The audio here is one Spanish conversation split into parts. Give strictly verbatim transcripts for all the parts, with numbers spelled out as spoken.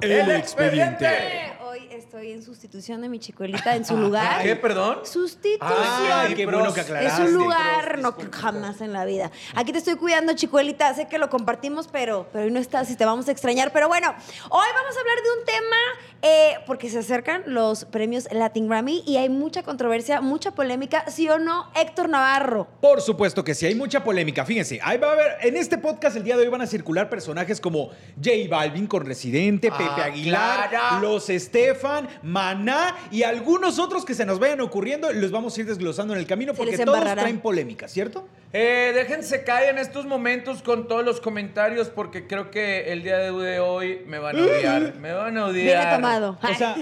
El expediente. Hoy estoy en sustitución de mi chicuelita, en su lugar. ¿Qué, perdón? Sustitución. Ah, qué bueno que aclaraste. Es un lugar, no, jamás en la vida. Aquí te estoy cuidando, chicuelita. Sé que lo compartimos, pero, pero hoy no estás y te vamos a extrañar. Pero bueno, hoy vamos a hablar de un tema, eh, porque se acercan los premios Latin Grammy y hay mucha controversia, mucha polémica, ¿sí o no, Héctor Navarro? Por supuesto que sí, hay mucha polémica. Fíjense, ahí va a haber, en este podcast el día de hoy van a circular personajes como J Balvin con Residente, ah, Pepe Aguilar, claro. Los Estefan, Maná y algunos otros que se nos vayan ocurriendo. Los vamos a ir desglosando en el camino porque todos traen polémica, ¿cierto? Eh, déjense caer en estos momentos con todos los comentarios porque creo que el día de hoy me van a odiar. Me van a odiar. Viene tomado. O sea,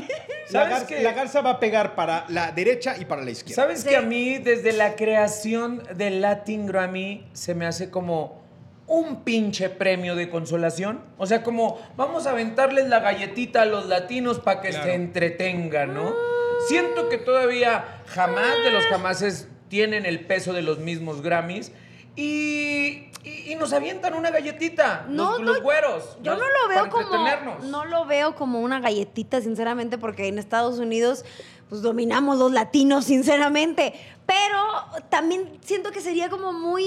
la, garza, que... la garza va a pegar para la derecha y para la izquierda. ¿Sabes sí. que a mí desde la creación del Latin Grammy se me hace como... un pinche premio de consolación? O sea, como vamos a aventarles la galletita a los latinos para que claro. se entretengan, ¿no? Siento que todavía jamás de los jamases tienen el peso de los mismos Grammys y, y, y nos avientan una galletita, no, los, no, los güeros. Yo los, no lo veo como no lo veo como una galletita, sinceramente, porque en Estados Unidos pues dominamos los latinos, sinceramente, pero también siento que sería como muy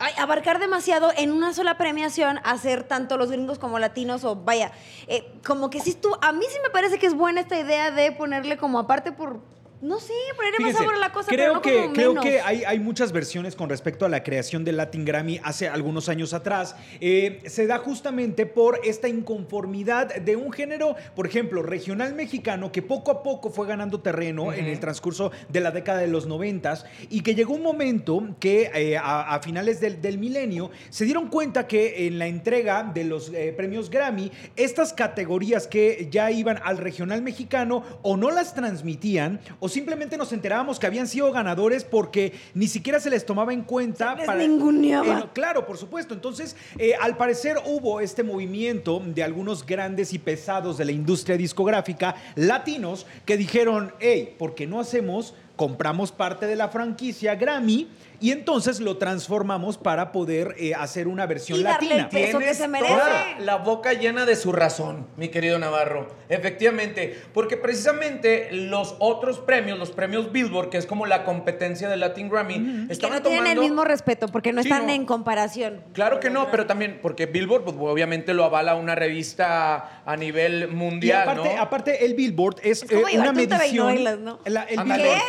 Ay, abarcar demasiado en una sola premiación, hacer tanto los gringos como latinos, o vaya, eh, como que sí tú, a mí sí me parece que es buena esta idea de ponerle como aparte por, no sé, ponerle más sabor a la cosa, creo pero no que, como creo menos. que hay, hay muchas versiones con respecto a la creación del Latin Grammy hace algunos años atrás. Eh, se da justamente por esta inconformidad de un género, por ejemplo, regional mexicano, que poco a poco fue ganando terreno uh-huh. en el transcurso de la década de los noventas y que llegó un momento que eh, a, a finales del, del milenio se dieron cuenta que en la entrega de los eh, premios Grammy, estas categorías que ya iban al regional mexicano o no las transmitían o simplemente nos enterábamos que habían sido ganadores porque ni siquiera se les tomaba en cuenta. Se les para, ninguneaba. Eh, claro, por supuesto. Entonces, eh, al parecer hubo este movimiento de algunos grandes y pesados de la industria discográfica latinos que dijeron, hey, ¿por qué no hacemos? Compramos parte de la franquicia Grammy y entonces lo transformamos para poder eh, hacer una versión y darle latina. El peso que se merece. Toda la boca llena de su razón, mi querido Navarro. Efectivamente, porque precisamente los otros premios, los premios Billboard, que es como la competencia del Latin Grammy, mm-hmm. están no tomando... tienen el mismo respeto porque no sí, están no. en comparación. Claro que no, pero también porque Billboard pues, obviamente lo avala una revista a nivel mundial, y aparte, ¿no? Aparte, el Billboard es, es eh, una medición... Bailas, ¿no? la, el Billboard...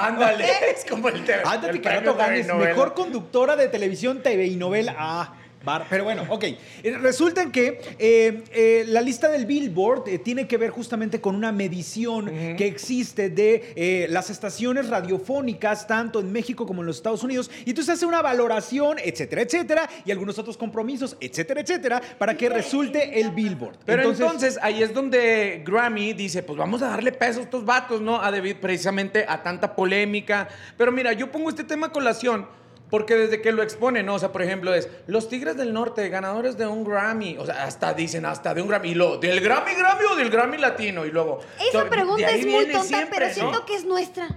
Ándale, es como el T V. Ándale, Picaroto Ganes, mejor conductora de televisión, T V y novela. Ah, bar. Pero bueno, ok. Resulta que eh, eh, la lista del Billboard eh, tiene que ver justamente con una medición uh-huh. que existe de eh, las estaciones radiofónicas, tanto en México como en los Estados Unidos. Y entonces hace una valoración, etcétera, etcétera, y algunos otros compromisos, etcétera, etcétera, para que resulte el Billboard. Pero entonces, entonces ahí es donde Grammy dice, pues vamos a darle peso a estos vatos, ¿no? A debido precisamente a tanta polémica. Pero mira, yo pongo este tema a colación porque desde que lo exponen, ¿no? O sea, por ejemplo, es los Tigres del Norte, ganadores de un Grammy. O sea, hasta dicen, hasta de un Grammy. Y luego, ¿del Grammy Grammy o del Grammy Latino? Y luego... Esa so, pregunta es muy tonta, siempre, pero siento ¿no? que es nuestra.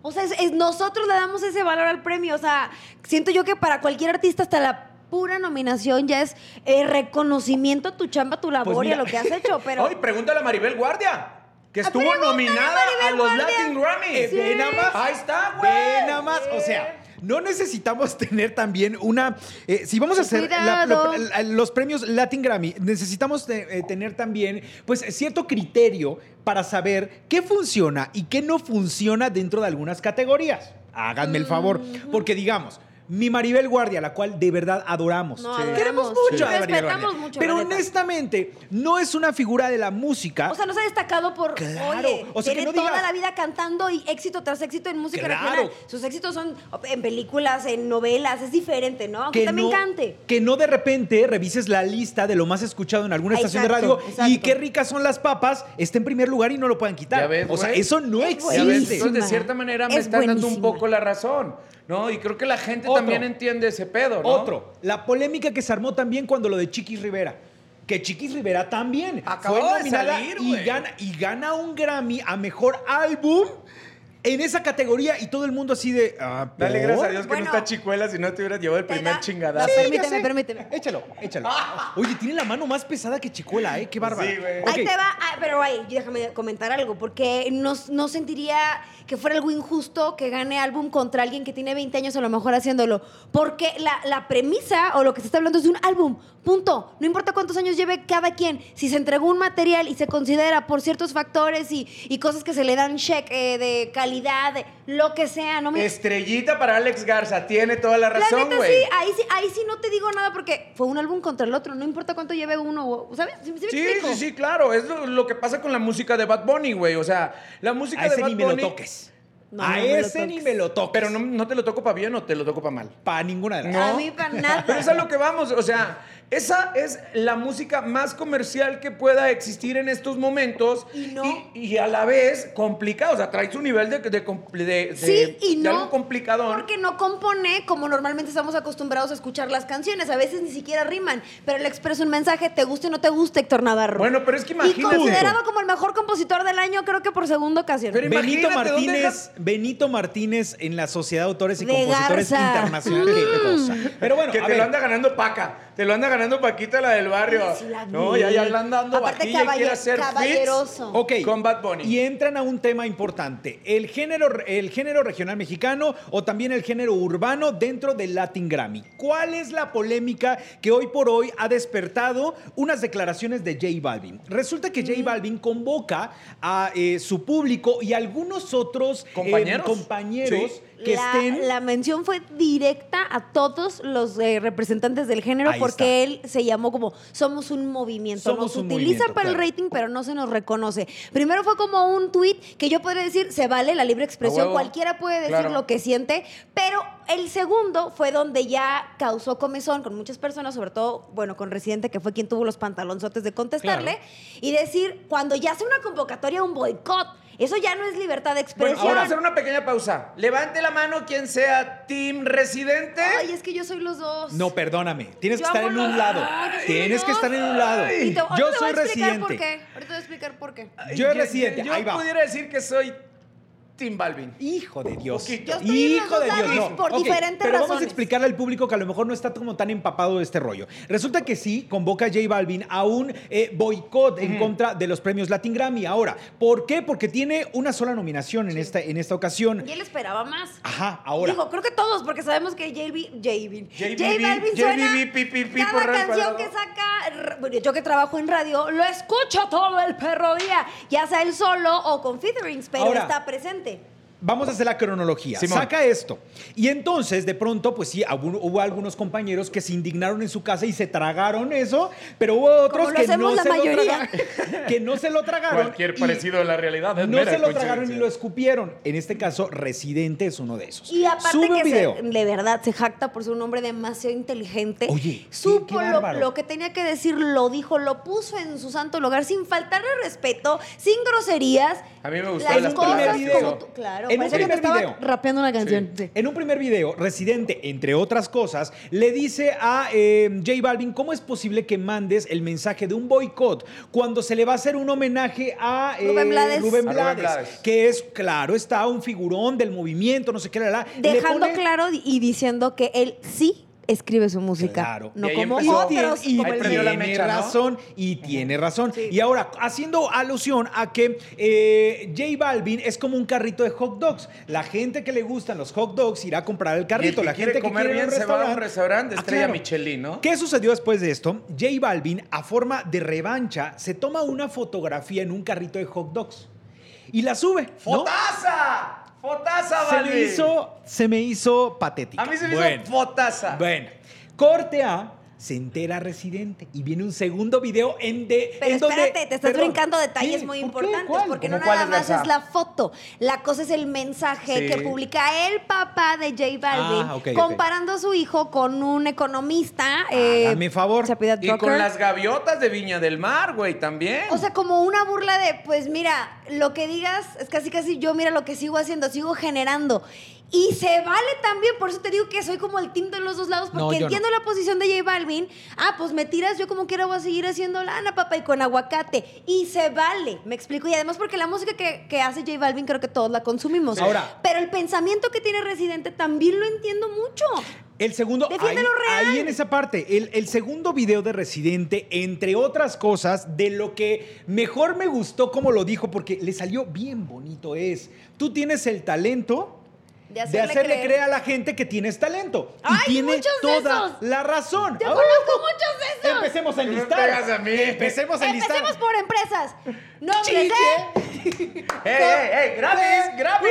O sea, es, es nosotros le damos ese valor al premio. O sea, siento yo que para cualquier artista hasta la... pura nominación ya es eh, reconocimiento a tu chamba, a tu labor pues y a lo que has hecho. Pero... Ay, pregúntale a Maribel Guardia. Que estuvo nominada a, a los Guardia. Latin Grammy. Sí. Ve nada más. Ahí está, güey. Ve nada más. Sí. O sea... no necesitamos tener también una... Eh, si vamos a hacer la, lo, la, los premios Latin Grammy, necesitamos de, eh, tener también pues, cierto criterio para saber qué funciona y qué no funciona dentro de algunas categorías. Háganme el favor. Mm-hmm. Porque digamos... mi Maribel Guardia, la cual de verdad adoramos. No, sí. Queremos mucho sí. a Maribel Guardia. Mucho, pero Maribel. Honestamente, no es una figura de la música. O sea, nos ha destacado por... Claro. Oye, o sea, tiene no toda digas... la vida cantando y éxito tras éxito en música claro. regional. Sus éxitos son en películas, en novelas. Es diferente, ¿no? Aunque que también no, cante. Que no de repente revises la lista de lo más escuchado en alguna exacto, estación de radio exacto. y qué ricas son las papas, está en primer lugar y no lo puedan quitar. Ves, o sea, güey. Eso no es existe. Entonces, de cierta manera me es están buenísima. Dando un poco la razón, ¿no? Y creo que la gente Otro. También entiende ese pedo, ¿no? Otro, la polémica que se armó también cuando lo de Chiquis Rivera. Que Chiquis Rivera también acabó de salir, y gana, y gana un Grammy a mejor álbum en esa categoría y todo el mundo así de... Ah, dale gracias a Dios que bueno, no está Chicuela, si no te hubieras llevado el primer chingadazo. Sí, permíteme, permíteme. Échalo, échalo. Ah. Oye, tiene la mano más pesada que Chicuela, ¿eh? Qué bárbaro. Sí, güey. Okay. Ahí te va, ah, pero ahí, déjame comentar algo, porque no, no sentiría que fuera algo injusto que gane álbum contra alguien que tiene veinte años a lo mejor haciéndolo, porque la, la premisa o lo que se está hablando es de un álbum, punto. No importa cuántos años lleve cada quien, si se entregó un material y se considera por ciertos factores y, y cosas que se le dan check eh, de calidad, de lo que sea, no me... Estrellita para Alex Garza, tiene toda la razón, güey. Sí, ahí sí, ahí sí no te digo nada porque fue un álbum contra el otro, no importa cuánto lleve uno, ¿sabes? Sí, sí, sí, sí, claro, es lo, lo que pasa con la música de Bad Bunny, güey, o sea, la música a de Bad Bunny... A ese ni me lo toques. No, a no ese ni me lo toques. Pero no, no te lo toco para bien o te lo toco para mal. Para ninguna de las. ¿No? A mí para nada. Pero eso es a lo que vamos, o sea... Esa es la música más comercial que pueda existir en estos momentos. Y no. Y, y a la vez complicada. O sea, trae su nivel de, de, de, de, sí, y de no, algo complicado. Porque no compone como normalmente estamos acostumbrados a escuchar las canciones. A veces ni siquiera riman. Pero le expresa un mensaje, te guste o no te guste, Héctor Navarro. Bueno, pero es que imagínate. Y considerado como el mejor compositor del año, creo que por segunda ocasión. Pero Benito Martínez, Benito Martínez en la Sociedad de Autores y de Compositores Garza. Internacional. Mm. Qué cosa. Pero bueno, que te ver. Lo anda ganando Paca. Te lo anda ganando. Paquita la del barrio. La no, ya, ya la anda dando vaquilla y quiere hacer caballeroso. Okay. Con Bad Bunny. Y entran a un tema importante, el género, el género regional mexicano o también el género urbano dentro del Latin Grammy. ¿Cuál es la polémica que hoy por hoy ha despertado unas declaraciones de J Balvin? Resulta que J Balvin convoca a eh, su público y a algunos otros compañeros, eh, compañeros sí. Que la, estén... la mención fue directa a todos los eh, representantes del género. Ahí porque está. Él se llamó como somos un movimiento. Somos nos un utilizan movimiento, para claro. el rating, pero no se nos reconoce. Primero fue como un tweet que yo podría decir, se vale la libre expresión, cualquiera puede decir claro. lo que siente, pero el segundo fue donde ya causó comezón con muchas personas, sobre todo, bueno, con Residente, que fue quien tuvo los pantalonzotes de contestarle, claro. y decir, cuando ya hace una convocatoria, un boicot, eso ya no es libertad de expresión. Bueno, ahora hacer una pequeña pausa. Levante la mano quien sea Team Residente. Ay, es que yo soy los dos. No, perdóname. Tienes yo que estar en un lado. Ay, Tienes no. que estar en un lado. Te, yo te soy Residente. Por qué. Ahorita te voy a explicar por qué. Yo es Residente. Yo, Ahí yo pudiera decir que soy Tim Balvin. Hijo de Dios. Yo estoy Hijo de Dios. No. Por okay. diferentes Pero razones. Vamos a explicarle al público que a lo mejor no está como tan empapado de este rollo. Resulta que sí, convoca a J Balvin a un eh, boicot mm. en contra de los premios Latin Grammy. Ahora, ¿por qué? Porque tiene una sola nominación en esta, en esta ocasión. Y él esperaba más. Ajá, ahora. Digo, creo que todos, porque sabemos que J B, J B, J Balvin suena cada canción que saca. Bueno, yo que trabajo en radio, lo escucho todo el perro día. Ya sea él solo o con featurings, pero está presente. Vamos a hacer la cronología. Simón. Saca esto. Y entonces, de pronto, pues sí, hubo, hubo algunos compañeros que se indignaron en su casa y se tragaron eso, pero hubo otros que no, se lo traga, que no se lo tragaron. Cualquier parecido a la realidad. Es no se lo tragaron y lo escupieron. En este caso, Residente es uno de esos. Y aparte Sube que video. Se, de verdad se jacta por ser un hombre demasiado inteligente. Oye, supo qué, qué lo, lo que tenía que decir, lo dijo, lo puso en su santo lugar, sin faltarle respeto, sin groserías. A mí me gustó las cosas como tú, claro. En un primer video, rapeando una canción. Sí. Sí. En un primer video, Residente, entre otras cosas, le dice a eh, J Balvin, ¿cómo es posible que mandes el mensaje de un boicot cuando se le va a hacer un homenaje a eh, Rubén Blades? Rubén Blades, que es, claro, está un figurón del movimiento, no sé qué, la, la. Dejando pone... claro y diciendo que él sí escribe su música. Claro. No como otros. Y tiene, y tiene mecha, razón. ¿No? Y tiene razón. Sí. Y ahora, haciendo alusión a que eh, J Balvin es como un carrito de hot dogs. La gente que le gustan los hot dogs irá a comprar el carrito. El que la gente quiere comer que quiere bien se va a un restaurante de Estrella ah, claro. Michelin, ¿no? ¿Qué sucedió después de esto? J Balvin, a forma de revancha, se toma una fotografía en un carrito de hot dogs y la sube. ¡Fotaza! ¿No? Fotaza, vale. Se me hizo, se me hizo patética. A mí se me bueno. hizo fotaza. Bueno, corte A, se entera Residente y viene un segundo video en de. Pero en espérate, donde, te estás perdón, brincando detalles ¿sí? muy ¿Por importantes ¿cuál? Porque no nada más es la foto. La cosa es el mensaje sí. que publica el papá de J Balvin ah, okay, comparando okay. a su hijo con un economista. Eh, a mi favor. Y con las gaviotas de Viña del Mar, güey, también. O sea, como una burla de, pues mira, lo que digas es casi casi yo mira lo que sigo haciendo, sigo generando. Y se vale también, por eso te digo que soy como el team de los dos lados, porque no, entiendo no. la posición de J Balvin. Ah, pues me tiras, yo como quiera voy a seguir haciendo lana, papá, y con aguacate. Y se vale, me explico. Y además porque la música que, que hace J Balvin creo que todos la consumimos. Sí. Ahora, pero el pensamiento que tiene Residente también lo entiendo mucho. El segundo, ahí, ahí en esa parte, el, el segundo video de Residente, entre otras cosas, de lo que mejor me gustó, como lo dijo, porque le salió bien bonito, es, tú tienes el talento... De hacerle, de hacerle creer. creer a la gente que tienes talento. Ay, y tiene toda la razón. Yo oh, conozco muchos de esos. Empecemos a enlistar. No a mí. Empecemos a enlistar. Empecemos por empresas. Nombres, ¿eh? ¡Eh, eh, eh! ¡Gratis, gratis!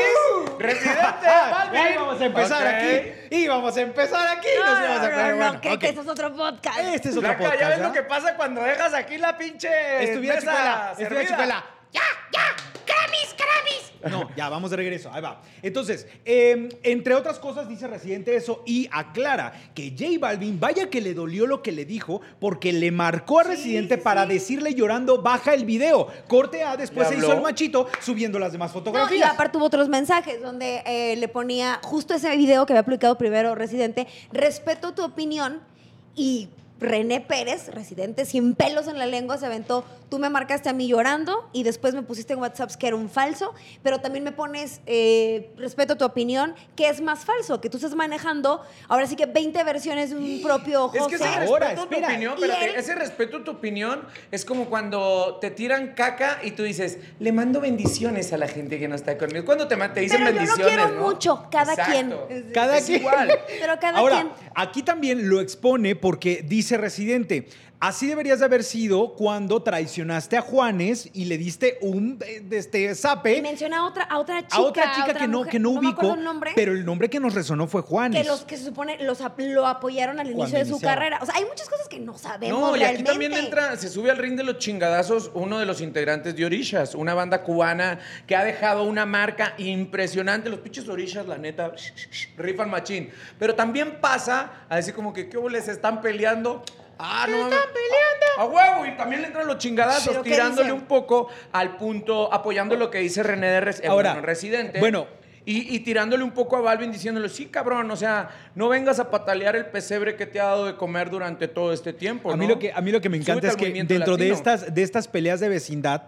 Uh-huh. ¡Residente! Balvin. Y vamos a empezar okay. aquí. Y vamos a empezar aquí. No, Nos no, vamos a no, no, bueno, no que, okay. que este es otro podcast. Este es otro Blanca, podcast. Ya ves ¿eh? lo que pasa cuando dejas aquí la pinche Estuviera chicuela. Estuviera chicuela. ¡Ya, ya! ¡Gravis, gravis! No, ya, vamos de regreso, ahí va. Entonces, eh, entre otras cosas dice Residente eso y aclara que J Balvin, vaya que le dolió lo que le dijo, porque le marcó a Residente sí, para sí. decirle llorando, baja el video. Corte A, después se hizo el machito subiendo las demás fotografías. No, y aparte hubo otros mensajes donde eh, le ponía justo ese video que había publicado primero Residente, respeto tu opinión y... René Pérez, Residente, sin pelos en la lengua, se aventó, tú me marcaste a mí llorando y después me pusiste en WhatsApp que era un falso, pero también me pones, eh, respeto tu opinión, que es más falso, que tú estás manejando ahora sí que veinte versiones de un propio José. Es que ese ahora, respeto espera, tu opinión, espérate, él... ese respeto tu opinión es como cuando te tiran caca y tú dices, le mando bendiciones a la gente que no está conmigo. Cuando te, te dicen pero bendiciones, pero yo lo quiero ¿no? mucho, cada Exacto. quien. Cada es quien. Igual. Pero cada ahora, quien. Ahora, aquí también lo expone porque dice Residente, así deberías de haber sido cuando traicionaste a Juanes y le diste un este, zape. Y menciona a otra, a otra chica. A otra chica a otra que, no, que no ubico, no me el nombre, pero el nombre que nos resonó fue Juanes. Que los que se supone los, lo apoyaron al inicio de su carrera. O sea, hay muchas cosas que no sabemos no, y realmente. Aquí también entra, se sube al ring de los chingadazos uno de los integrantes de Orishas, una banda cubana que ha dejado una marca impresionante. Los pinches Orishas, la neta, sh, sh, sh, rifan machín. Pero también pasa a decir como que, ¿qué boles están peleando? Ah, no, están peleando. A, a huevo, y también le entran los chingadazos, tirándole un poco al punto, apoyando lo que dice René de Res, Ahora, bueno, Residente. Bueno. Y, y tirándole un poco a Balvin, diciéndole, sí, cabrón, o sea, no vengas a patalear el pesebre que te ha dado de comer durante todo este tiempo, ¿no? A mí lo que, a mí lo que me encanta Súbete es que dentro de estas, de estas peleas de vecindad,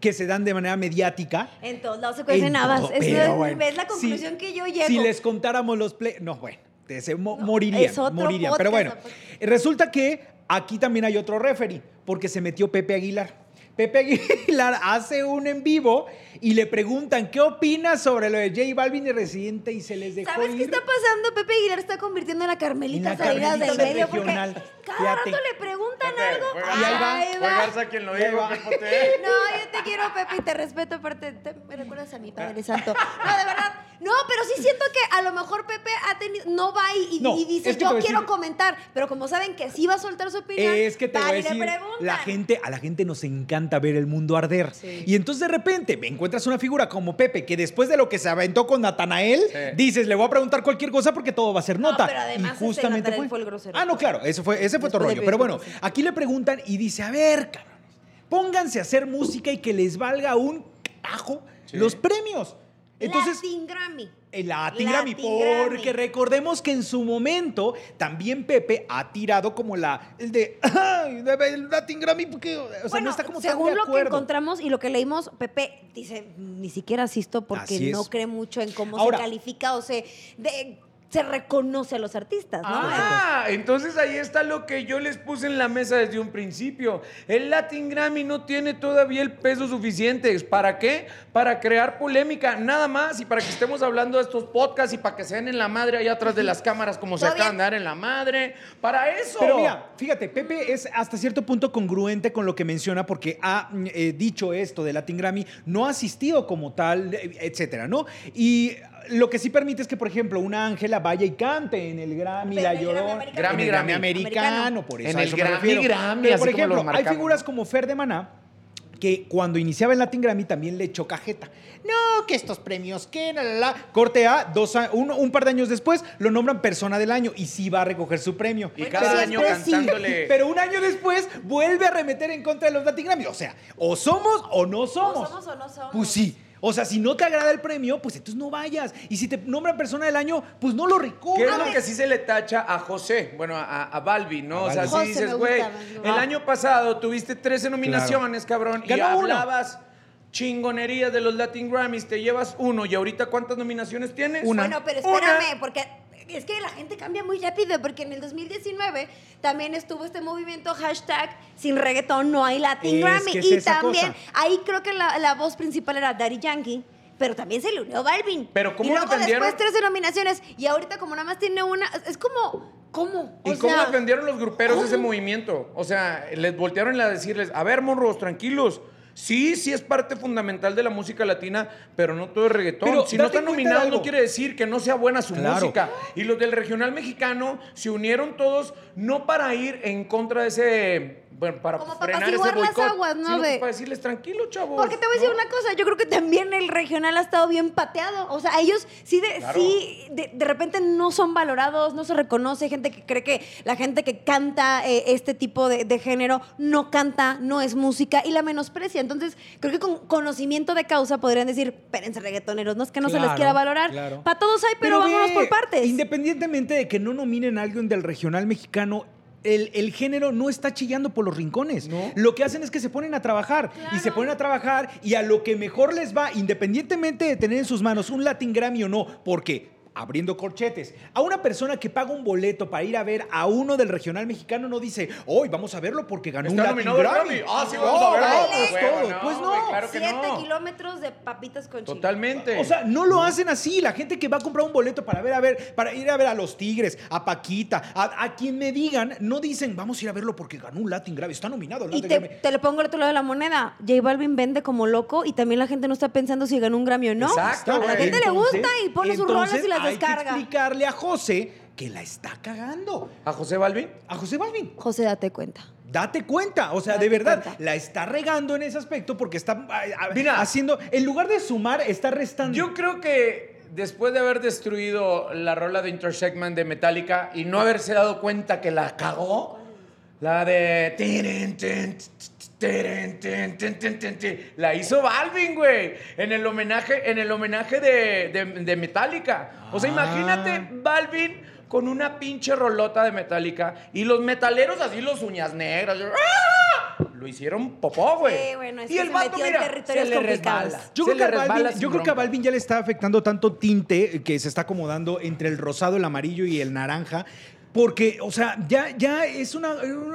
que se dan de manera mediática. En todos lados se cuecen habas. Es, bueno, es la conclusión si, que yo llego. Si les contáramos los ple... No, bueno. Se mo- no, morirían, morirían. Pero bueno, resulta que aquí también hay otro referee, porque se metió Pepe Aguilar. Pepe Aguilar hace un en vivo y le preguntan ¿qué opinas sobre lo de J Balvin y Residente? Y se les dejó ¿Sabes ir? qué está pasando? Pepe Aguilar está convirtiendo en la Carmelita Salinas del medio porque cada rato le preguntan Pepe, algo. Juegas, ahí va. Juegas a quien lo diga. No, yo te quiero, Pepe, y te respeto. Aparte, te, me recuerdas a mi Padre Santo. No, de verdad. No, pero sí siento que a lo mejor Pepe ha tenido, no va y, no, y dice, es que yo quiero decir, comentar. Pero como saben que sí va a soltar su opinión, es que te va y le preguntan. La gente, a la gente nos encanta ver el mundo arder. Sí. Y entonces de repente me encuentras una figura como Pepe, que después de lo que se aventó con Natanael, sí. dices, le voy a preguntar cualquier cosa porque todo va a ser nota. No, pero además y justamente fue... fue el grosero. Ah, no, claro, eso fue, ese fue después otro rollo. Pero bueno, aquí le preguntan y dice, a ver, cabrón, pónganse a hacer música y que les valga un carajo sí. los premios. Entonces, Latin Grammy. El Latin, Latin Grammy, porque recordemos que en su momento también Pepe ha tirado como la el de el Latin Grammy porque o sea, bueno, no está como según tan de acuerdo. Lo que encontramos y lo que leímos, Pepe dice, ni siquiera asisto porque no cree mucho en cómo Ahora, se califica o se de, se reconoce a los artistas, ¿no? Ah, entonces ahí está lo que yo les puse en la mesa desde un principio. El Latin Grammy no tiene todavía el peso suficiente. ¿Para qué? Para crear polémica, nada más, y para que estemos hablando de estos podcasts y para que se den en la madre allá atrás de las cámaras como se acaban de dar en la madre. Para eso. Pero mira, fíjate, Pepe es hasta cierto punto congruente con lo que menciona porque ha eh, dicho esto de Latin Grammy, no ha asistido como tal, etcétera, ¿no? Y... Lo que sí permite es que, por ejemplo, una Ángela vaya y cante en el Grammy, Pero la lloró. Grammy, Grammy americano, por eso. En el Grammy, Grammy. Pero, por ejemplo, hay figuras como Fer de Maná, que cuando iniciaba el Latin Grammy también le echó cajeta. No, que estos premios, que la, la, la. Corte A, dos, un, un par de años después, lo nombran persona del año y sí va a recoger su premio. Y cada pero año cantándole. Sí. Pero un año después vuelve a remeter en contra de los Latin Grammy. O sea, o somos o no somos. O somos o no somos. Pues sí. O sea, si no te agrada el premio, pues entonces no vayas. Y si te nombran persona del año, pues no lo recojas. ¿Qué es lo que sí se le tacha a José? Bueno, a, a Balbi, ¿no? A o sea, José, sí dices, güey, el año pasado tuviste trece nominaciones, claro. cabrón. Ganó y hablabas... Uno. Chingonerías de los Latin Grammys, te llevas uno. ¿Y ahorita cuántas nominaciones tienes? Una. Bueno, pero espérame, Una. porque es que la gente cambia muy rápido. Porque en el dos mil diecinueve también estuvo este movimiento hashtag sin reggaetón no hay Latin es Grammy. Que es y esa también, cosa. Ahí creo que la, la voz principal era Daddy Yankee. Pero también se le unió Balvin. Pero ¿cómo y luego defendieron? Después tres nominaciones. Y ahorita como nada más tiene una... Es como... ¿Cómo? O ¿Y sea, cómo defendieron los gruperos ¿cómo? ese movimiento? O sea, les voltearon a decirles, a ver, morros, tranquilos. Sí, sí es parte fundamental de la música latina, pero no todo es reggaetón. Pero si no está nominado no quiere decir que no sea buena su claro. música. Y los del regional mexicano se unieron todos no para ir en contra de ese... Bueno, para Como frenar para ese boicot, las aguas, ¿no? De... para decirles, tranquilo, chavos. Porque te voy a decir ¿no? una cosa, yo creo que también el regional ha estado bien pateado. O sea, ellos sí, de, claro. sí de, de repente no son valorados, no se reconoce. Hay gente que cree que la gente que canta eh, este tipo de, de género no canta, no es música y la menosprecia. Entonces, creo que con conocimiento de causa podrían decir, espérense, reggaetoneros, no es que no claro, se les quiera valorar. Claro. Para todos hay, pero, pero vámonos eh, por partes. Independientemente de que no nominen a alguien del regional mexicano, El, el género no está chillando por los rincones. ¿No? Lo que hacen es que se ponen a trabajar. Claro. Y se ponen a trabajar y a lo que mejor les va, independientemente de tener en sus manos un Latin Grammy o no, porque... abriendo corchetes. A una persona que paga un boleto para ir a ver a uno del regional mexicano no dice, hoy oh, vamos a verlo porque ganó está un Latin Grammy. Ah, sí, vamos no, a verlo. Vale. Pues, todo. No, pues no. Wey, claro que Siete no. kilómetros de papitas con chile. Totalmente. O sea, no lo hacen así. La gente que va a comprar un boleto para ver a ver, para ir a ver a los Tigres, a Paquita, a, a quien me digan, no dicen, vamos a ir a verlo porque ganó un Latin Grammy. Está nominado el Latin y te, Grammy. Te lo pongo al otro lado de la moneda. J Balvin vende como loco y también la gente no está pensando si ganó un Grammy o no. Exacto. A la gente entonces, le gusta y pone sus rolas y las hay descarga. Que explicarle a José que la está cagando. ¿A José Balvin? A José Balvin. José, date cuenta. Date cuenta, o sea, date de verdad, cuenta. La está regando en ese aspecto porque está Mira, haciendo, en lugar de sumar, está restando. Yo creo que después de haber destruido la rola de Intersegment de Metallica y no haberse dado cuenta que la cagó, la de... Tirin, tirin, Ten, ten, ten, ten, ten, ten. La hizo Balvin, güey, en el homenaje, en el homenaje de, de, de Metallica. Ah. O sea, imagínate Balvin con una pinche rolota de Metallica y los metaleros así, los uñas negras. ¡Ah! Lo hicieron popó, güey. Sí, bueno, es y que el vato, mira, se le resbala. Yo, se creo, le que resbala Balvin, yo creo que a Balvin ya le está afectando tanto tinte que se está acomodando entre el rosado, el amarillo y el naranja. Porque, o sea, ya, ya es una,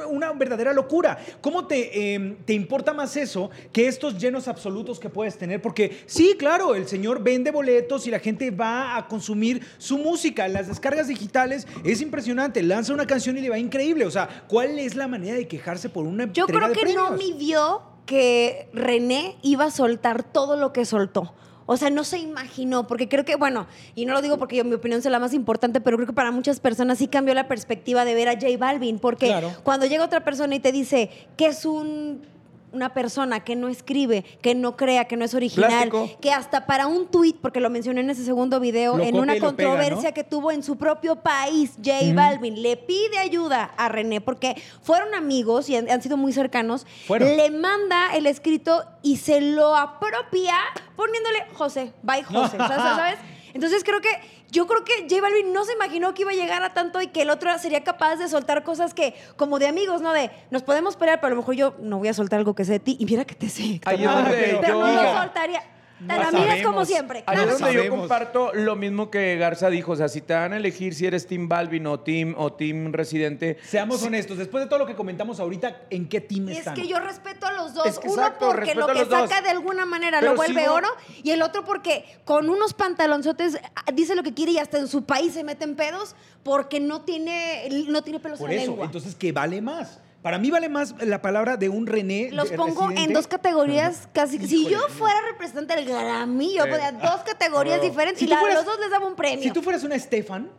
una verdadera locura. ¿Cómo te, eh, te importa más eso que estos llenos absolutos que puedes tener? Porque sí, claro, el señor vende boletos y la gente va a consumir su música. Las descargas digitales es impresionante. Lanza una canción y le va increíble. O sea, ¿cuál es la manera de quejarse por una entrega de premios? Yo creo que no midió que René iba a soltar todo lo que soltó. O sea, no se imaginó, porque creo que, bueno, y no lo digo porque yo, mi opinión es la más importante, pero creo que para muchas personas sí cambió la perspectiva de ver a J Balvin, porque claro. cuando llega otra persona y te dice que es un... una persona que no escribe, que no crea, que no es original, Plástico. que hasta para un tuit, porque lo mencioné en ese segundo video, lo en una controversia pega, ¿no? que tuvo en su propio país, J mm. Balvin le pide ayuda a René porque fueron amigos y han, han sido muy cercanos, fueron. le manda el escrito y se lo apropia poniéndole José, bye José, no. ¿sabes? Entonces creo que, yo creo que J Balvin no se imaginó que iba a llegar a tanto y que el otro sería capaz de soltar cosas que, como de amigos, ¿no? De, nos podemos pelear, pero a lo mejor yo no voy a soltar algo que sé de ti. Y mira que te sé. Ahí es donde pero yo... no lo soltaría. Te la miras como siempre. Ahí es donde sabemos. Yo comparto lo mismo que Garza dijo. O sea, si te van a elegir si eres Team Balvin o Team, o team Residente... Seamos sí. honestos. Después de todo lo que comentamos ahorita, ¿en qué team es están? Es que yo respeto a los dos. Es que Uno exacto, porque lo que saca dos. de alguna manera Pero lo vuelve si oro no... y el otro porque con unos pantalonzotes dice lo que quiere y hasta en su país se meten pedos porque no tiene, no tiene pelos en la lengua. Por eso. Entonces, ¿qué vale más? Para mí vale más la palabra de un René. Los pongo Residente. en dos categorías casi. Híjole, si yo fuera representante del Grammy, yo podría dos categorías oh. diferentes si y la, fueras, los dos les daba un premio. Si tú fueras una Estefan,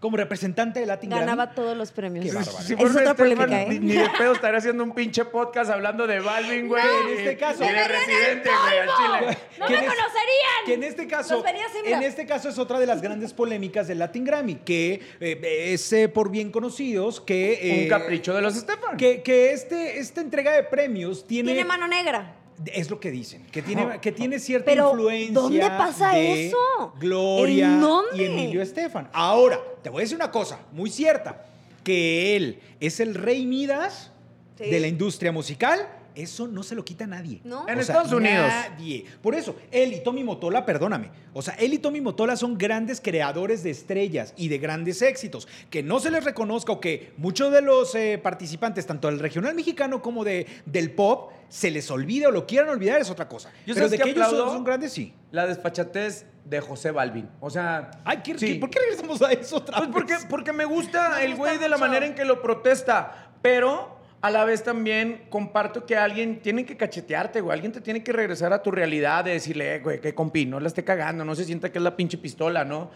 como representante de Latin Grammy... Ganaba Grammy, todos los premios. Qué bárbaro. Si es otra Estefan, polémica, ¿eh? Ni, ni de pedo estaría haciendo un pinche podcast hablando de Balvin, güey. No, en este caso... ¡Me Residente, güey, al Chile! ¡No me conocerían! Que en este caso... En este caso es otra de las grandes polémicas del Latin Grammy, que eh, es eh, por bien conocidos que... Eh, un capricho de los Estefan. Que, que este, esta entrega de premios tiene... Tiene mano negra. Es lo que dicen, que tiene, que tiene cierta pero influencia. ¿Dónde pasa de eso? Gloria y Emilio Estefan. Ahora, te voy a decir una cosa muy cierta, que él es el rey Midas sí. de la industria musical. Eso no se lo quita a nadie. ¿No? En o sea, Estados Unidos. Nadie. Por eso, él y Tommy Mottola, perdóname, o sea, él y Tommy Mottola son grandes creadores de estrellas y de grandes éxitos. Que no se les reconozca o que muchos de los eh, participantes, tanto del regional mexicano como de, del pop, se les olvide o lo quieran olvidar es otra cosa. Yo Pero de que, que ellos son, son grandes, sí. La desfachatez de José Balvin. O sea... Ay, ¿qué, sí. ¿qué, ¿por qué regresamos a eso otra pues vez? Porque, porque me gusta me el güey de la manera en que lo protesta, pero... A la vez también comparto que alguien tiene que cachetearte, güey. Alguien te tiene que regresar a tu realidad de decirle, eh, güey, que compi, no la esté cagando, no se sienta que es la pinche pistola, ¿no?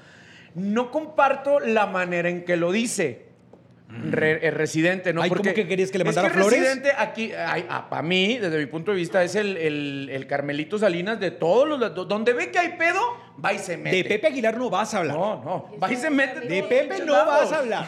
No comparto la manera en que lo dice mm. Re, el Residente, ¿no? Ay, porque ¿cómo que querías que le mandara es que flores? Residente aquí, para mí, desde mi punto de vista, es el, el, el Carmelito Salinas de todos los... Donde ve que hay pedo, va y se mete. De Pepe Aguilar no vas a hablar. No, no. Va y se mete. De Pepe no vas a hablar.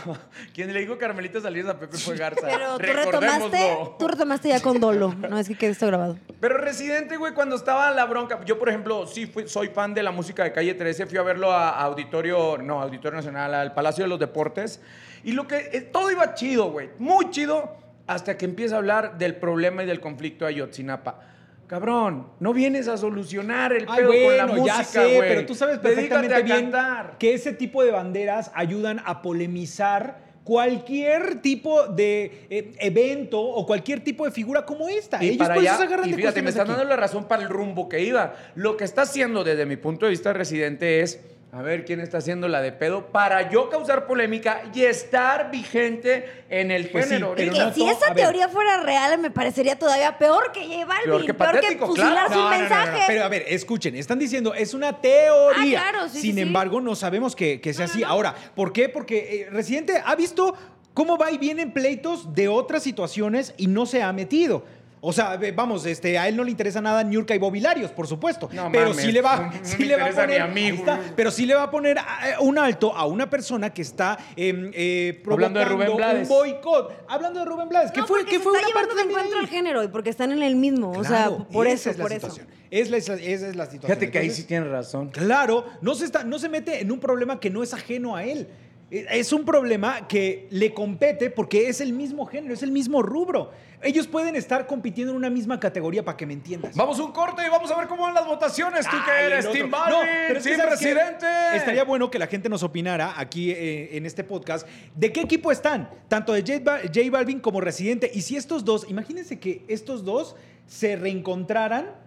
Quien le dijo Carmelito Salinas a Pepe fue Garza. Pero tú retomaste, tú retomaste ya con dolo. No es que quede esto grabado. Pero Residente, güey, cuando estaba la bronca... Yo, por ejemplo, sí fui, soy fan de la música de Calle trece. Fui a verlo a, a Auditorio... No, Auditorio Nacional, al Palacio de los Deportes. Y lo que... Eh, todo iba chido, güey. Muy chido. Hasta que empieza a hablar del problema y del conflicto de Ayotzinapa. Cabrón, no vienes a solucionar el Ay, pedo bueno, con la música, ya sé, wey. Pero tú sabes perfectamente bien que ese tipo de banderas ayudan a polemizar cualquier tipo de eh, evento o cualquier tipo de figura como esta. Y ellos por eso se agarran y de fíjate, me están dando la razón para el rumbo que iba. Lo que está haciendo desde mi punto de vista, Residente, es a ver quién está haciendo la de pedo para yo causar polémica y estar vigente en el pues género. Sí, que no si esa teoría ver. fuera real, me parecería todavía peor que J Balvin, peor que, patético, peor que fusilar claro. sus no, mensajes. No, no, no. Pero a ver, escuchen, están diciendo, es una teoría. Ah, claro, sí, Sin sí, embargo, sí. no sabemos que, que sea no, así. No, no. Ahora, ¿por qué? Porque eh, Residente ha visto cómo va y viene en pleitos de otras situaciones y no se ha metido. O sea, vamos, este, a él no le interesa nada Niurka y Bob Hilarios, por supuesto. No, pero mames, sí le va, no, sí no le va a poner, está, pero sí le va a poner a, un alto a una persona que está eh, eh, provocando un boicot. Hablando de Rubén Blades, que no, fue, que fue una parte de encuentro al género y porque están en el mismo, claro, o sea, por eso, es por situación. eso. Es la, esa es la situación. Fíjate Entonces, que ahí sí tienes razón. Claro, no se está, no se mete en un problema que no es ajeno a él. Es un problema que le compete porque es el mismo género, es el mismo rubro. Ellos pueden estar compitiendo en una misma categoría, para que me entiendas. Vamos a un corte y vamos a ver cómo van las votaciones. Tú que eres Team Balvin, no, pero es que Team Residente. Estaría bueno que la gente nos opinara aquí eh, en este podcast de qué equipo están, tanto de J, Bal- J Balvin como Residente. Y si estos dos, imagínense que estos dos se reencontraran.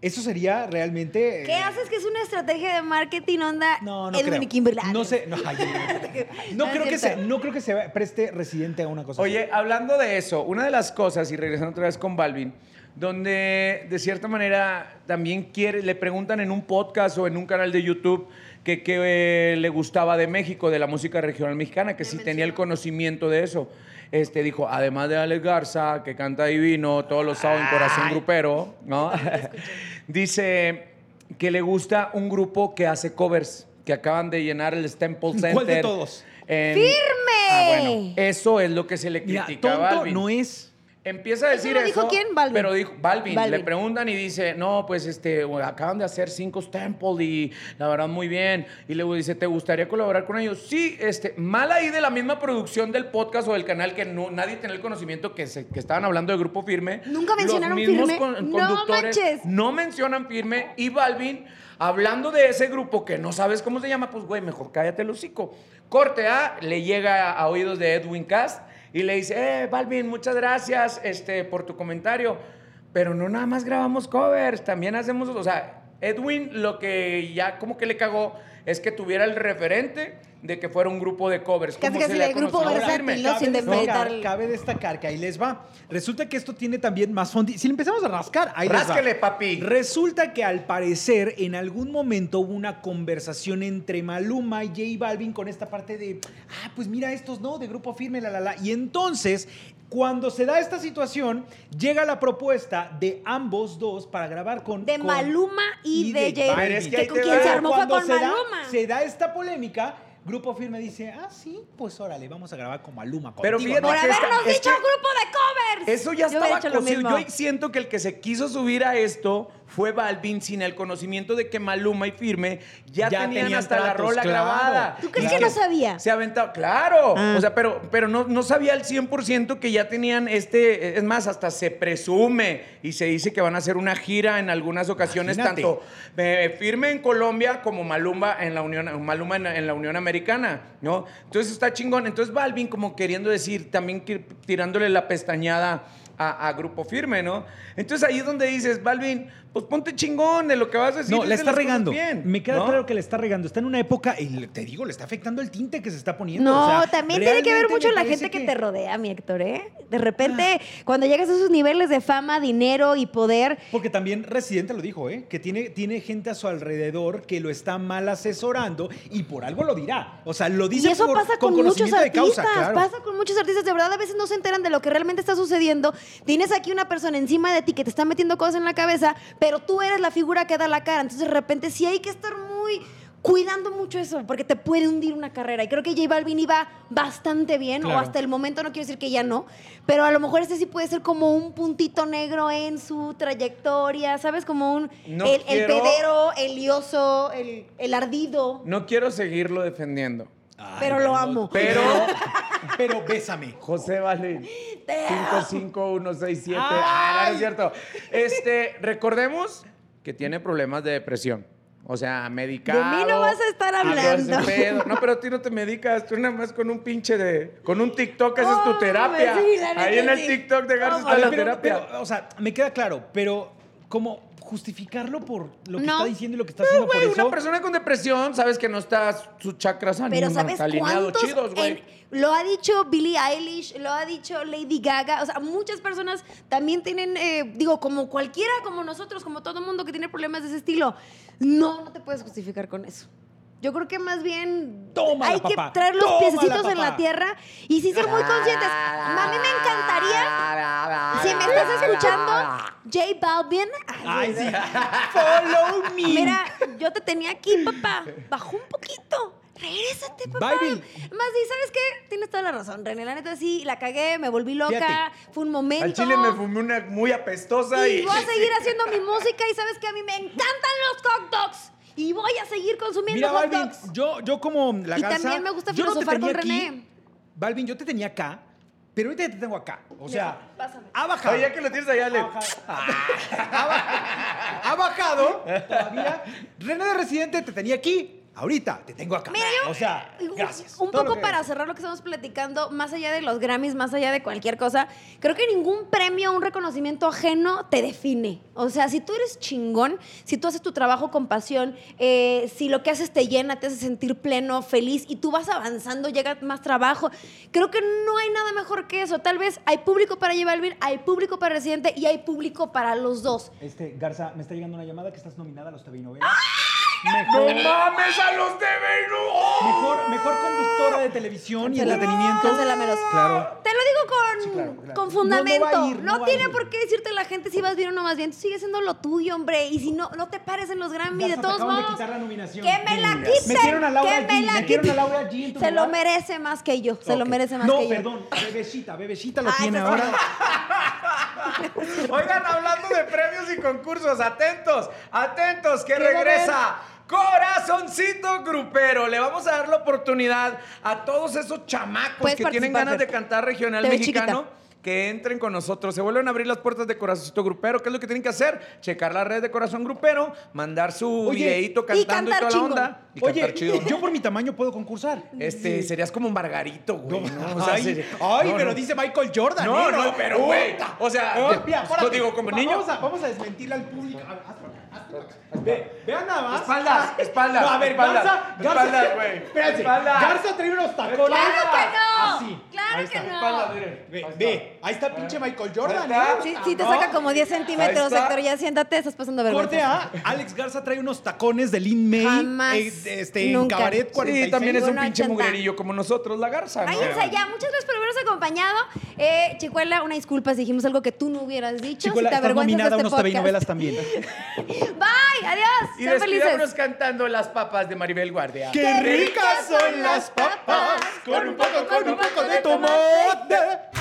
Eso sería realmente... ¿Qué eh... haces? Que es una estrategia de marketing, onda... No, no creo. No sé... No, ay, no, no, no, creo que se, no creo que se preste Residente a una cosa. Oye, así. Hablando de eso, una de las cosas, y regresando otra vez con Balvin, donde de cierta manera también quiere, le preguntan en un podcast o en un canal de YouTube que, que eh, le gustaba de México, de la música regional mexicana, que sí tenía el conocimiento de eso. Este dijo, además de Alex Garza, que canta divino todos los sábados en Corazón Grupero, ¿no? Dice que le gusta un grupo que hace covers, que acaban de llenar el Staples Center. ¿Cuál de todos? En... ¡Firme! Ah, bueno, eso es lo que se le criticaba. Mira, tonto no es... Empieza a decir eso. ¿Pero dijo quién? Balvin. Pero dijo Balvin, Balvin. Le preguntan y dice, no, pues este, bueno, acaban de hacer cinco Temple y la verdad muy bien. Y luego dice, ¿te gustaría colaborar con ellos? Sí, este, mal ahí de la misma producción del podcast o del canal que no, nadie tenía el conocimiento que, se, que estaban hablando de Grupo Firme. Nunca mencionaron Firme. Los mismos Firme. Con, conductores no, manches. no mencionan Firme y Balvin hablando de ese grupo que no sabes cómo se llama, pues güey, mejor cállate el hocico. Corte A, ¿eh? le llega a oídos de Edwin Cass. Y le dice, eh, Balvin, muchas gracias este, por tu comentario. Pero no nada más grabamos covers, también hacemos... O sea, Edwin lo que ya como que le cagó es que tuviera el referente de que fuera un grupo de covers. Casi casi el grupo versátil, no, no, sin despeitar. No, cabe destacar que ahí les va. Resulta que esto tiene también más fondo. Si le empezamos a rascar, ahí Rásquele, les va. Papi. Resulta que al parecer en algún momento hubo una conversación entre Maluma y J Balvin con esta parte de, ah, pues mira estos, ¿no? De Grupo Firme, la, la, la. Y entonces, cuando se da esta situación, llega la propuesta de ambos dos para grabar con... De con, Maluma y, y de J Balvin. Es que, que con quien se armó fue con se Maluma. Da, se da esta polémica... Grupo Firme dice, ah, sí, pues órale, vamos a grabar con Maluma. Pero contigo, fíjate, ¿no? Por habernos esta, dicho es que grupo de covers. Eso ya yo estaba cocido. Yo siento que el que se quiso subir a esto fue Balvin, sin el conocimiento de que Maluma y Firme ya, ya tenían, tenían hasta tratos, la rola claro. grabada. ¿Tú crees que, que no sabía? Se aventaba, claro. Ah. O sea, pero, pero no, no sabía al cien por ciento que ya tenían este... Es más, hasta se presume y se dice que van a hacer una gira en algunas ocasiones. Imagínate. Tanto eh, Firme en Colombia como Maluma en la Unión, Maluma en, en la Unión Americana, ¿no? Entonces está chingón. Entonces Balvin como queriendo decir, también que, tirándole la pestañada... A, a Grupo Firme, ¿no? Entonces ahí es donde dices, Balvin, pues ponte chingón de lo que vas a decir. No, le está regando. Bien, me queda ¿no? claro que le está regando. Está en una época, y te digo, le está afectando el tinte que se está poniendo. No, o sea, también tiene que ver mucho la gente que... que te rodea, mi Héctor, ¿eh? De repente, ah. cuando llegas a esos niveles de fama, dinero y poder... Porque también Residente lo dijo, ¿eh? Que tiene, tiene gente a su alrededor que lo está mal asesorando y por algo lo dirá. O sea, lo dice por conocimiento de causa. Y eso pasa con, con muchos artistas. Causa, claro. Pasa con muchos artistas. De verdad, a veces no se enteran de lo que realmente está sucediendo. Tienes aquí una persona encima de ti que te está metiendo cosas en la cabeza, pero tú eres la figura que da la cara. Entonces, de repente, sí hay que estar muy... cuidando mucho eso, porque te puede hundir una carrera. Y creo que J Balvin iba bastante bien, claro. o hasta el momento, no quiero decir que ya no, pero a lo mejor este sí puede ser como un puntito negro en su trayectoria, ¿sabes? Como un... No el, quiero... el pedero, el lioso, el, el ardido. No quiero seguirlo defendiendo. Ay, pero lo amo. Pero... Pero bésame. José Balvin. cinco cinco uno seis siete. Ah, no es cierto. Este, recordemos que tiene problemas de depresión. O sea, medicado. De mí no vas a estar hablando. No, pero tú no te medicas. Tú nada más con un pinche de... Con un TikTok haces oh, tu terapia. Sí, ahí en el sí. TikTok de Garza está la terapia. Pero, pero, o sea, me queda claro, pero como... justificarlo por lo que no. está diciendo y lo que está haciendo no, wey, por eso. Una persona con depresión, sabes que no está sus chakras alineados chidos, güey. Lo ha dicho Billie Eilish, lo ha dicho Lady Gaga. O sea, muchas personas también tienen, eh, digo, como cualquiera, como nosotros, como todo mundo que tiene problemas de ese estilo. No, no te puedes justificar con eso. Yo creo que más bien tómala, hay papá. que traer los tómala, piececitos papá. en la tierra y sí ser muy conscientes. A mí me encantaría, si me estás escuchando, J Balvin. Ay, ay, sí. Follow me. Mira, yo te tenía aquí, papá. Bajó un poquito. Regrésate, papá. Baby. Más, y ¿sabes qué? Tienes toda la razón, René. La neta, sí, la cagué, me volví loca. Fíjate. Fue un momento. Al chile me fumé una muy apestosa. Y, y... voy a seguir haciendo mi música. Y ¿sabes qué? A mí me encantan los hot dogs. Y voy a seguir consumiendo Mira, hot dogs. Balvin, yo, yo como la Garza... Y también me gusta filosofar no con aquí, René. Balvin, yo te tenía acá, pero ahorita te tengo acá. O sea, Pásame. ha bajado. Oye, ya que lo tienes allá, Ale. Ha bajado. ha bajado todavía. René de Residente te tenía aquí. Ahorita te tengo acá. Mira, yo, o sea, gracias. Un, un poco para es. cerrar lo que estamos platicando, más allá de los Grammys, más allá de cualquier cosa, creo que ningún premio, un reconocimiento ajeno te define. O sea, si tú eres chingón, si tú haces tu trabajo con pasión, eh, si lo que haces te llena, te hace sentir pleno, feliz, y tú vas avanzando, llega más trabajo, creo que no hay nada mejor que eso. Tal vez hay público para J Balvin, hay público para Residente y hay público para los dos. Este, Garza, me está llegando una llamada que estás nominada a los T V Novelas. ¡Ah! Mejor, ¡no mames a los de Venus! Mejor, mejor conductora de televisión y entretenimiento. Cancelamelos. Claro. Te lo digo con, sí, claro, claro. con fundamento. No, no, ir, no, no tiene por qué decirte la gente si vas bien o no vas bien. Tú sigues siendo lo tuyo, hombre. Y si no, no te pares en los Grammy. De todos modos, de que me la quiten. Metieron a Laura que me la quiten. Se lugar. lo merece más que yo. Se okay. lo merece más no, que perdón. yo. No, perdón. Bebecita, Bebecita lo Ay, tiene ahora. Oigan, hablando de premios y concursos, atentos, atentos, que regresa Corazoncito Grupero. Le vamos a dar la oportunidad a todos esos chamacos que tienen ganas de cantar regional mexicano, que entren con nosotros. Se vuelven a abrir las puertas de Corazoncito Grupero. ¿Qué es lo que tienen que hacer? Checar la red de Corazón Grupero, mandar su Oye, videíto cantando y, y toda chingón. la onda. Y Oye, cantar chido. Yo por mi tamaño puedo concursar. Este, sí. Serías como un Margarito, güey. No, no, o sea, ay, sería, ay no, pero no. dice Michael Jordan. No, no, no pero güey. O sea, oh, mira, párate, digo, como va, niño. Vamos a, vamos a desmentirle al público. Hazlo acá, hazlo acá. Ve, vean nada más. Espaldas, espaldas. No, a ver, espaldas, Garza, Garza, espaldas, güey. Espérate. Garza trae unos tacones. ¡Claro que no! Así. ¡Claro! Claro que no. Pala, mire. Ve, ahí ve. Ahí está pinche Michael Jordan. Si ¿eh? sí, sí te saca como diez centímetros, Héctor. Ya siéntate, estás pasando vergüenza. Corte A, Alex Garza trae unos tacones de Lin May. Jamás. Eh, este, en Cabaret cuarenta y seis. Sí, también es un pinche mugrerillo como nosotros, la Garza. Váyanse ya. Muchas gracias por habernos acompañado. Eh, Chicuela, una disculpa si dijimos algo que tú no hubieras dicho. Chicuela, si te estás nominada de este a unos telenovelas también. Bye, adiós. Y despidámonos cantando Las Papas de Maribel Guardia. ¡Qué ricas son las papas! Con un poco, con un poco de tomate.